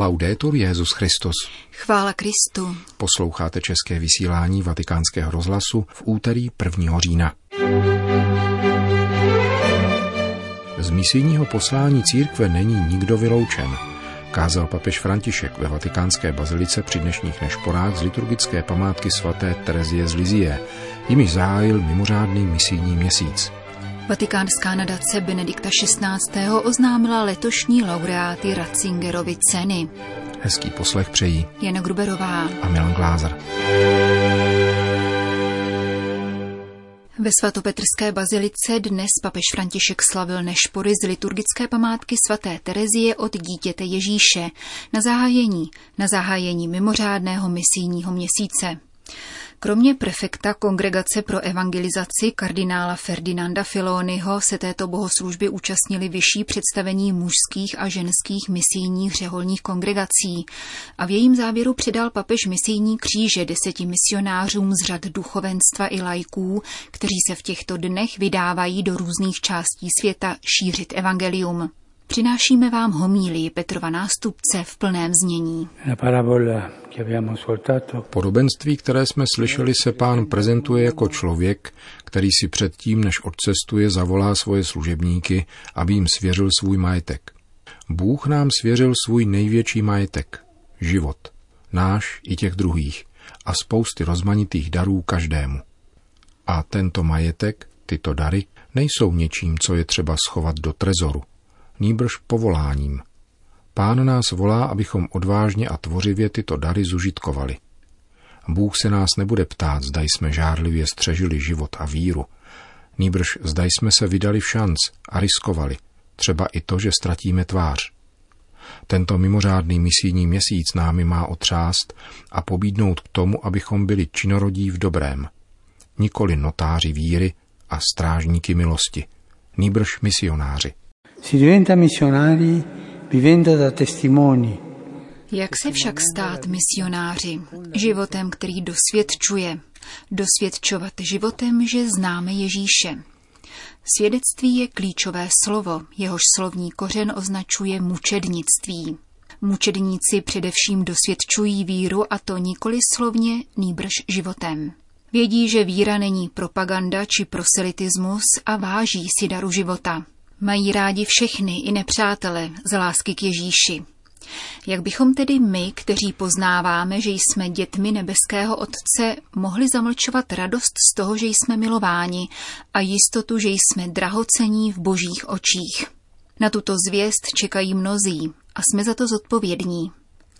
Laudetur Jesus Christus. Chvála Kristu. Posloucháte české vysílání Vatikánského rozhlasu v úterý 1. října. Z misijního poslání církve není nikdo vyloučen, kázal papež František ve vatikánské bazilice při dnešních nešporách z liturgické památky svaté Terezie z Lizie, jimiž zahájil mimořádný misijní měsíc. Vatikánská nadace Benedikta XVI. Oznámila letošní laureáty Ratzingerovy ceny. Hezký poslech přejí Jana Gruberová a Milan Glázer. Ve svatopetrské bazilice dnes papež František slavil nešpory z liturgické památky svaté Terezie od dítěte Ježíše na zahájení mimořádného misijního měsíce. Kromě prefekta Kongregace pro evangelizaci kardinála Ferdinanda Filoniho se této bohoslužby účastnili vyšší představení mužských a ženských misijních řeholních kongregací a v jejím závěru předal papež misijní kříže 10 misionářům z řad duchovenstva i laiků, kteří se v těchto dnech vydávají do různých částí světa šířit evangelium. Přinášíme vám homílii Petrova nástupce v plném znění. Podobenství, které jsme slyšeli, se Pán prezentuje jako člověk, který si předtím, než odcestuje, zavolá svoje služebníky, aby jim svěřil svůj majetek. Bůh nám svěřil svůj největší majetek, život, náš i těch druhých, a spousty rozmanitých darů každému. A tento majetek, tyto dary, nejsou něčím, co je třeba schovat do trezoru, nýbrž povoláním. Pán nás volá, abychom odvážně a tvořivě tyto dary zužitkovali. Bůh se nás nebude ptát, zda jsme žárlivě střežili život a víru, nýbrž zda jsme se vydali v šanc a riskovali, třeba i to, že ztratíme tvář. Tento mimořádný misijní měsíc námi má otřást a pobídnout k tomu, abychom byli činorodí v dobrém, nikoli notáři víry a strážníky milosti, nýbrž misionáři. Jak se však stát misionáři? Životem, který dosvědčuje. Dosvědčovat životem, že známe Ježíše. Svědectví je klíčové slovo, jehož slovní kořen označuje mučednictví. Mučedníci především dosvědčují víru, a to nikoli slovně, nýbrž životem. Vědí, že víra není propaganda či proselitismus, a váží si daru života. Mají rádi všechny i nepřátele z lásky k Ježíši. Jak bychom tedy my, kteří poznáváme, že jsme dětmi nebeského Otce, mohli zamlčovat radost z toho, že jsme milováni, a jistotu, že jsme drahocení v Božích očích? Na tuto zvěst čekají mnozí a jsme za to zodpovědní.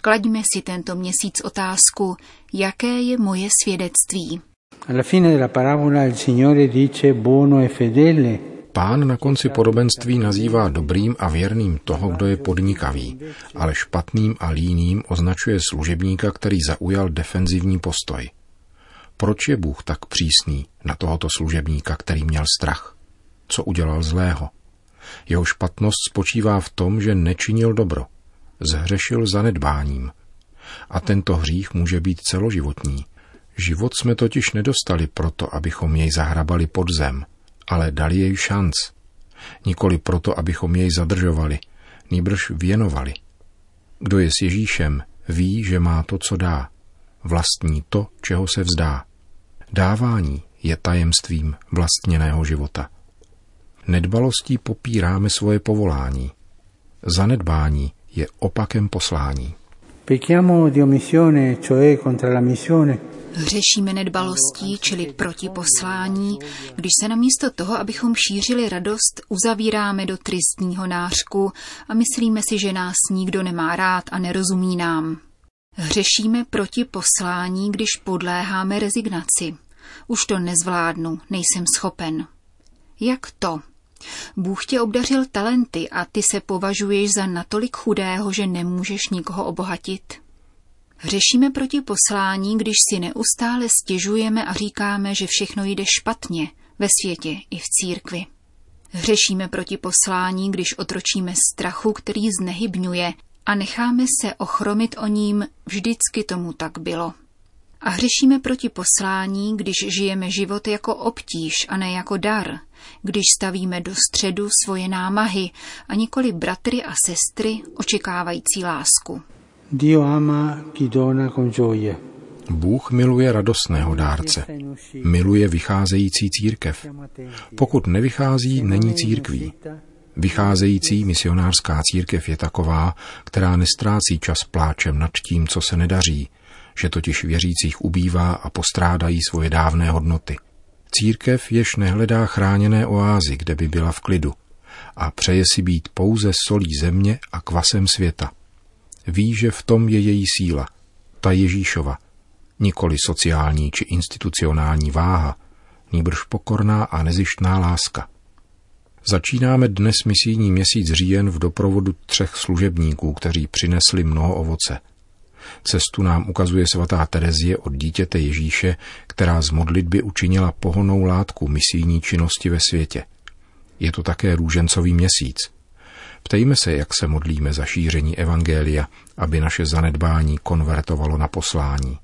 Klaďme si tento měsíc otázku, jaké je moje svědectví. Alla fine della parabola il Signore dice buono e fedele. Pán na konci podobenství nazývá dobrým a věrným toho, kdo je podnikavý, ale špatným a líným označuje služebníka, který zaujal defenzivní postoj. Proč je Bůh tak přísný na tohoto služebníka, který měl strach? Co udělal zlého? Jeho špatnost spočívá v tom, že nečinil dobro, zhřešil zanedbáním. A tento hřích může být celoživotní. Život jsme totiž nedostali proto, abychom jej zahrabali pod zem, ale dali jej šanc. Nikoli proto, abychom jej zadržovali, nýbrž věnovali. Kdo je s Ježíšem, ví, že má to, co dá. Vlastní to, čeho se vzdá. Dávání je tajemstvím vlastněného života. Nedbalostí popíráme svoje povolání. Zanedbání je opakem poslání. Pecchiamo di omissione, cioè contra la missione. Hřešíme nedbalostí, čili proti poslání, když se namísto toho, abychom šířili radost, uzavíráme do tristního nářku a myslíme si, že nás nikdo nemá rád a nerozumí nám. Hřešíme proti poslání, když podléháme rezignaci. Už to nezvládnu, nejsem schopen. Jak to? Bůh tě obdařil talenty a ty se považuješ za natolik chudého, že nemůžeš nikoho obohatit? Hřešíme proti poslání, když si neustále stěžujeme a říkáme, že všechno jde špatně ve světě i v církvi. Hřešíme proti poslání, když otročíme strachu, který znehybňuje, a necháme se ochromit o ním, vždycky tomu tak bylo. A hřešíme proti poslání, když žijeme život jako obtíž a ne jako dar, když stavíme do středu svoje námahy a nikoli bratry a sestry očekávající lásku. Dio ama chi dona con gioia. Bůh miluje radostného dárce. Miluje vycházející církev. Pokud nevychází, není církví. Vycházející misionářská církev je taková, která nestrácí čas pláčem nad tím, co se nedaří, že totiž věřících ubývá a postrádají svoje dávné hodnoty. Církev jež nehledá chráněné oázy, kde by byla v klidu, a přeje si být pouze solí země a kvasem světa. Ví, že v tom je její síla, ta Ježíšova, nikoli sociální či institucionální váha, nýbrž pokorná a nezištná láska. Začínáme dnes misijní měsíc říjen v doprovodu 3 služebníků, kteří přinesli mnoho ovoce. Cestu nám ukazuje svatá Terezie od dítěte Ježíše, která z modlitby učinila pohonnou látku misijní činnosti ve světě. Je to také růžencový měsíc. Ptejme se, jak se modlíme za šíření evangelia, aby naše zanedbání konvertovalo na poslání.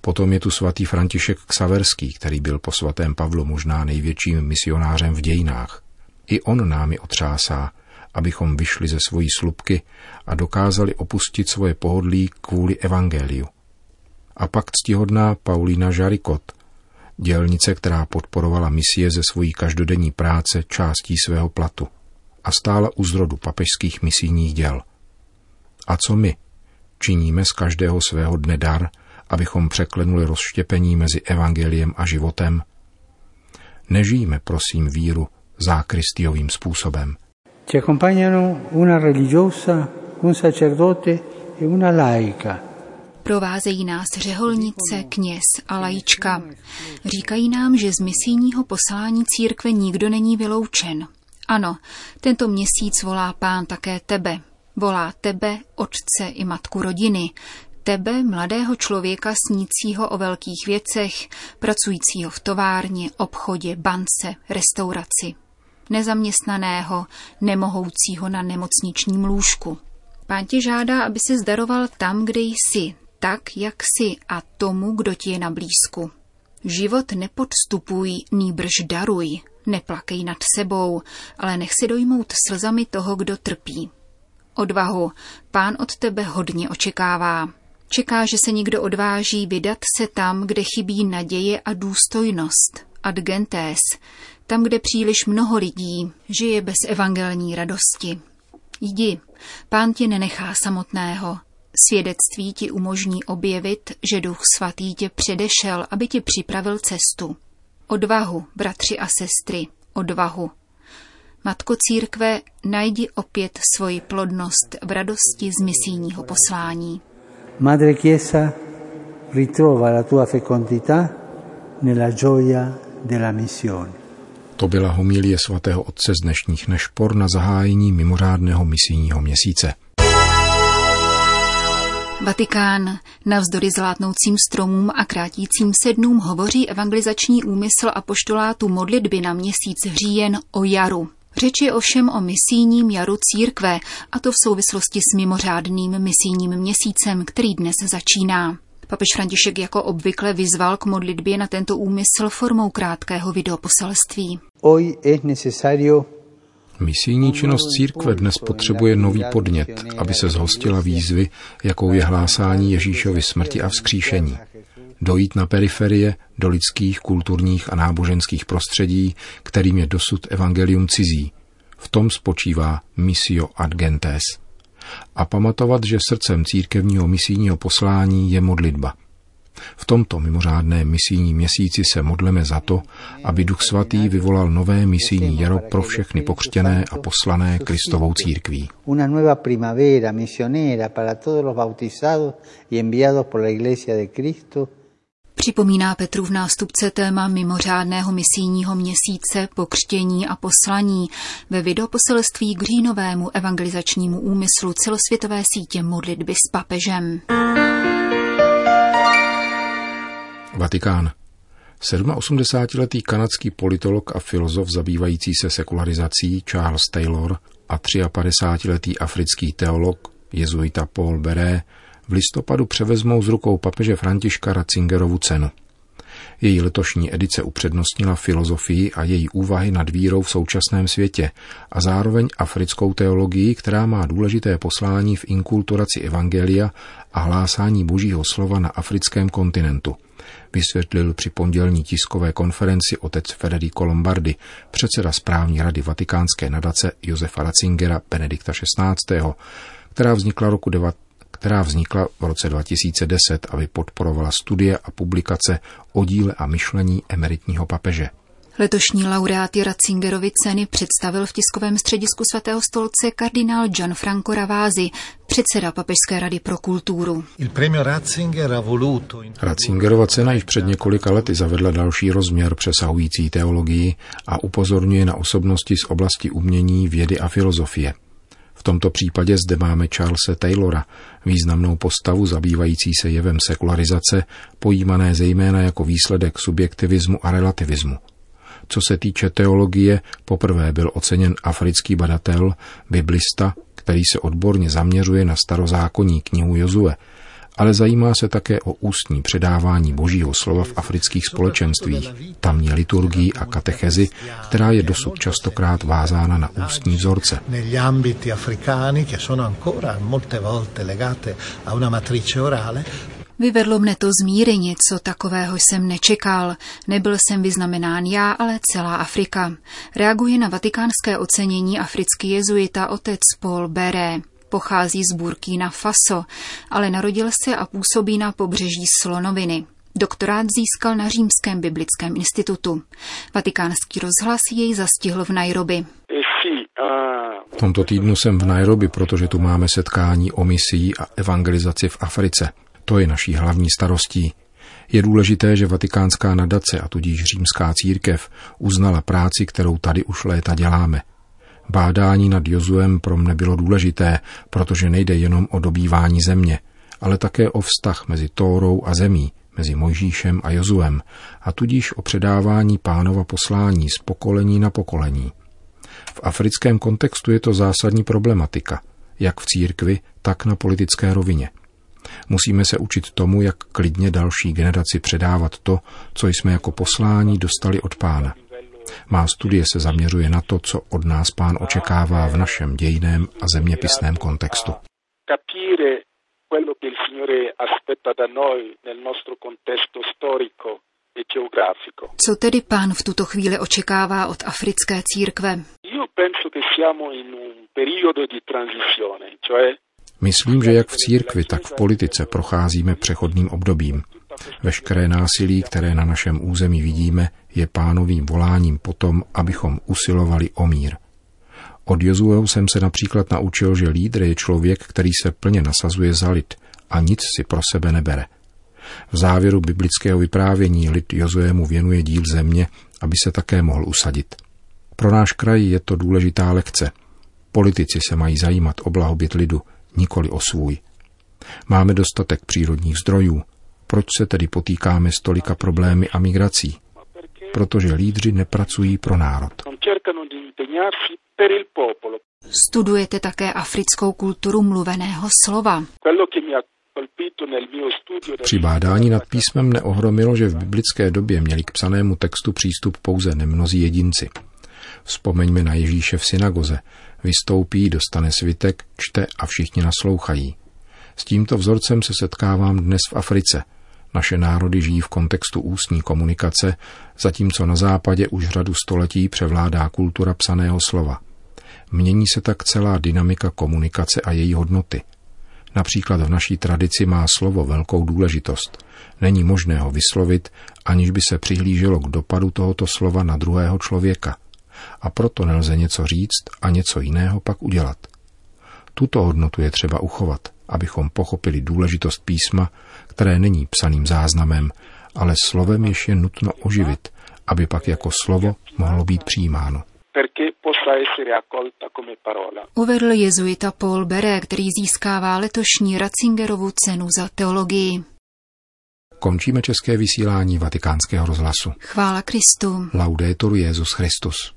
Potom je tu svatý František Ksaverský, který byl po svatém Pavlu možná největším misionářem v dějinách. I on námi otřásá, abychom vyšli ze svojí slupky a dokázali opustit svoje pohodlí kvůli evangeliu. A pak ctihodná Paulína Jaricot, dělnice, která podporovala misie ze svojí každodenní práce částí svého platu a stála u zrodu papežských misijních děl. A co my? Činíme z každého svého dne dar, abychom překlenuli rozštěpení mezi evangeliem a životem? Nežijme, prosím, víru zákristiovým způsobem. Ci accompagnano una religiosa, un sacerdote e una laica. Provázejí nás řeholnice, kněz a laička. Říkají nám, že z misijního poslání církve nikdo není vyloučen. Ano, tento měsíc volá Pán také tebe. Volá tebe, otce i matku rodiny. Tebe, mladého člověka snícího o velkých věcech, pracujícího v továrně, obchodě, bance, restauraci. Nezaměstnaného, nemohoucího na nemocničním lůžku. Pán tě žádá, aby se zdaroval tam, kde jsi, tak, jak jsi a tomu, kdo ti je na blízku. Život nepodstupuj, nýbrž daruj, neplakej nad sebou, ale nech se dojmout slzami toho, kdo trpí. Odvahu, Pán od tebe hodně očekává. Čeká, že se někdo odváží vydat se tam, kde chybí naděje a důstojnost. Ad gentes, tam, kde příliš mnoho lidí žije bez evangelní radosti. Jdi, Pán tě nenechá samotného. Svědectví ti umožní objevit, že Duch Svatý tě předešel, aby ti připravil cestu. Odvahu, bratři a sestry, odvahu. Matko církve, najdi opět svoji plodnost v radosti z misijního poslání. Madre Chiesa, ritrova la tua fecondità nella gioia della missione. To byla homilie svatého otce z dnešních Nešpor na zahájení mimořádného misijního měsíce. Vatikán. Navzdory zlátnoucím stromům a krátícím se dnům hovoří evangelizační úmysl apoštolátu modlitby na měsíc říjen o jaru. Řeč je ovšem o misijním jaru církve, a to v souvislosti s mimořádným misijním měsícem, který dnes začíná. Papež František jako obvykle vyzval k modlitbě na tento úmysl formou krátkého videoposelství. Misijní činnost církve dnes potřebuje nový podnět, aby se zhostila výzvy, jakou je hlásání Ježíšovy smrti a vzkříšení. Dojít na periferie, do lidských, kulturních a náboženských prostředí, kterým je dosud evangelium cizí. V tom spočívá missio ad gentes. A pamatovat, že srdcem církevního misijního poslání je modlitba. V tomto mimořádném misijním měsíci se modleme za to, aby Duch Svatý vyvolal nové misijní jaro pro všechny pokřtěné a poslané Kristovou církví. Připomíná Petrův nástupce téma mimořádného misijního měsíce pokřtění a poslaní ve videoposelství k říjnovému evangelizačnímu úmyslu celosvětové sítě modlitby s papežem. Vatikán. 87letý kanadský politolog a filozof zabývající se sekularizací Charles Taylor a 53letý africký teolog jezuita Paul Beré v listopadu převezmou z rukou papeže Františka Ratzingerovu cenu. Její letošní edice upřednostnila filozofii a její úvahy nad vírou v současném světě a zároveň africkou teologii, která má důležité poslání v inkulturaci evangelia a hlásání božího slova na africkém kontinentu, vysvětlil při pondělní tiskové konferenci otec Federico Lombardi, předseda správní rady Vatikánské nadace Josefa Ratzingera Benedikta XVI., která vznikla v roce 2010, aby podporovala studie a publikace o díle a myšlení emeritního papeže. Letošní laureát Ratzingerovy ceny představil v tiskovém středisku svatého stolce kardinál Gianfranco Ravazzi, předseda Papežské rady pro kulturu. Ratzingerova cena již před několika lety zavedla další rozměr přesahující teologii a upozorňuje na osobnosti z oblasti umění, vědy a filozofie. V tomto případě zde máme Charlese Taylora, významnou postavu zabývající se jevem sekularizace, pojímané zejména jako výsledek subjektivismu a relativismu. Co se týče teologie, poprvé byl oceněn africký badatel, biblista, který se odborně zaměřuje na starozákonní knihu Jozue, ale zajímá se také o ústní předávání božího slova v afrických společenstvích, tamní liturgii a katechezi, která je dosud častokrát vázána na ústní vzorce. Vyvedlo mne to z míry, něco takového jsem nečekal. Nebyl jsem vyznamenán já, ale celá Afrika. Reaguje na vatikánské ocenění africký jezuita otec Paul Beré. Pochází z Burkina Faso, ale narodil se a působí na pobřeží Slonoviny. Doktorát získal na Římském biblickém institutu. Vatikánský rozhlas jej zastihl v Nairobi. V tomto týdnu jsem v Nairobi, protože tu máme setkání o misií a evangelizaci v Africe. To je naší hlavní starostí. Je důležité, že Vatikánská nadace a tudíž Římská církev uznala práci, kterou tady už léta děláme. Bádání nad Jozuem pro mne bylo důležité, protože nejde jenom o dobývání země, ale také o vztah mezi Tórou a zemí, mezi Mojžíšem a Jozuem, a tudíž o předávání Pánova poslání z pokolení na pokolení. V africkém kontextu je to zásadní problematika, jak v církvi, tak na politické rovině. Musíme se učit tomu, jak klidně další generaci předávat to, co jsme jako poslání dostali od Pána. Má studie se zaměřuje na to, co od nás Pán očekává v našem dějinném a zeměpisném kontextu. Co tedy Pán v tuto chvíli očekává od africké církve? Myslím, že jak v církvi, tak v politice procházíme přechodným obdobím. Veškeré násilí, které na našem území vidíme, je Pánovým voláním potom, abychom usilovali o mír. Od Jozueho jsem se například naučil, že lídr je člověk, který se plně nasazuje za lid a nic si pro sebe nebere. V závěru biblického vyprávění lid Jozuemu věnuje díl země, aby se také mohl usadit. Pro náš kraj je to důležitá lekce. Politici se mají zajímat o blahobyt lidu, nikoli o svůj. Máme dostatek přírodních zdrojů. Proč se tedy potýkáme s tolika problémy a migrací? Protože lídři nepracují pro národ. Studujete také africkou kulturu mluveného slova. Při bádání nad písmem mne ohromilo, že v biblické době měli k psanému textu přístup pouze nemnozí jedinci. Vzpomeňme na Ježíše v synagoze. Vystoupí, dostane svitek, čte a všichni naslouchají. S tímto vzorcem se setkávám dnes v Africe. Naše národy žijí v kontextu ústní komunikace, zatímco na západě už řadu století převládá kultura psaného slova. Mění se tak celá dynamika komunikace a její hodnoty. Například v naší tradici má slovo velkou důležitost. Není možné ho vyslovit, aniž by se přihlíželo k dopadu tohoto slova na druhého člověka. A proto nelze něco říct a něco jiného pak udělat. Tuto hodnotu je třeba uchovat, abychom pochopili důležitost písma, které není psaným záznamem, ale slovem jež je nutno oživit, aby pak jako slovo mohlo být přijímáno. Uvedl jezuita Paul Beré, který získává letošní Ratzingerovu cenu za teologii. Končíme české vysílání Vatikánského rozhlasu. Chvála Kristu. Laudetur Jesus Christus.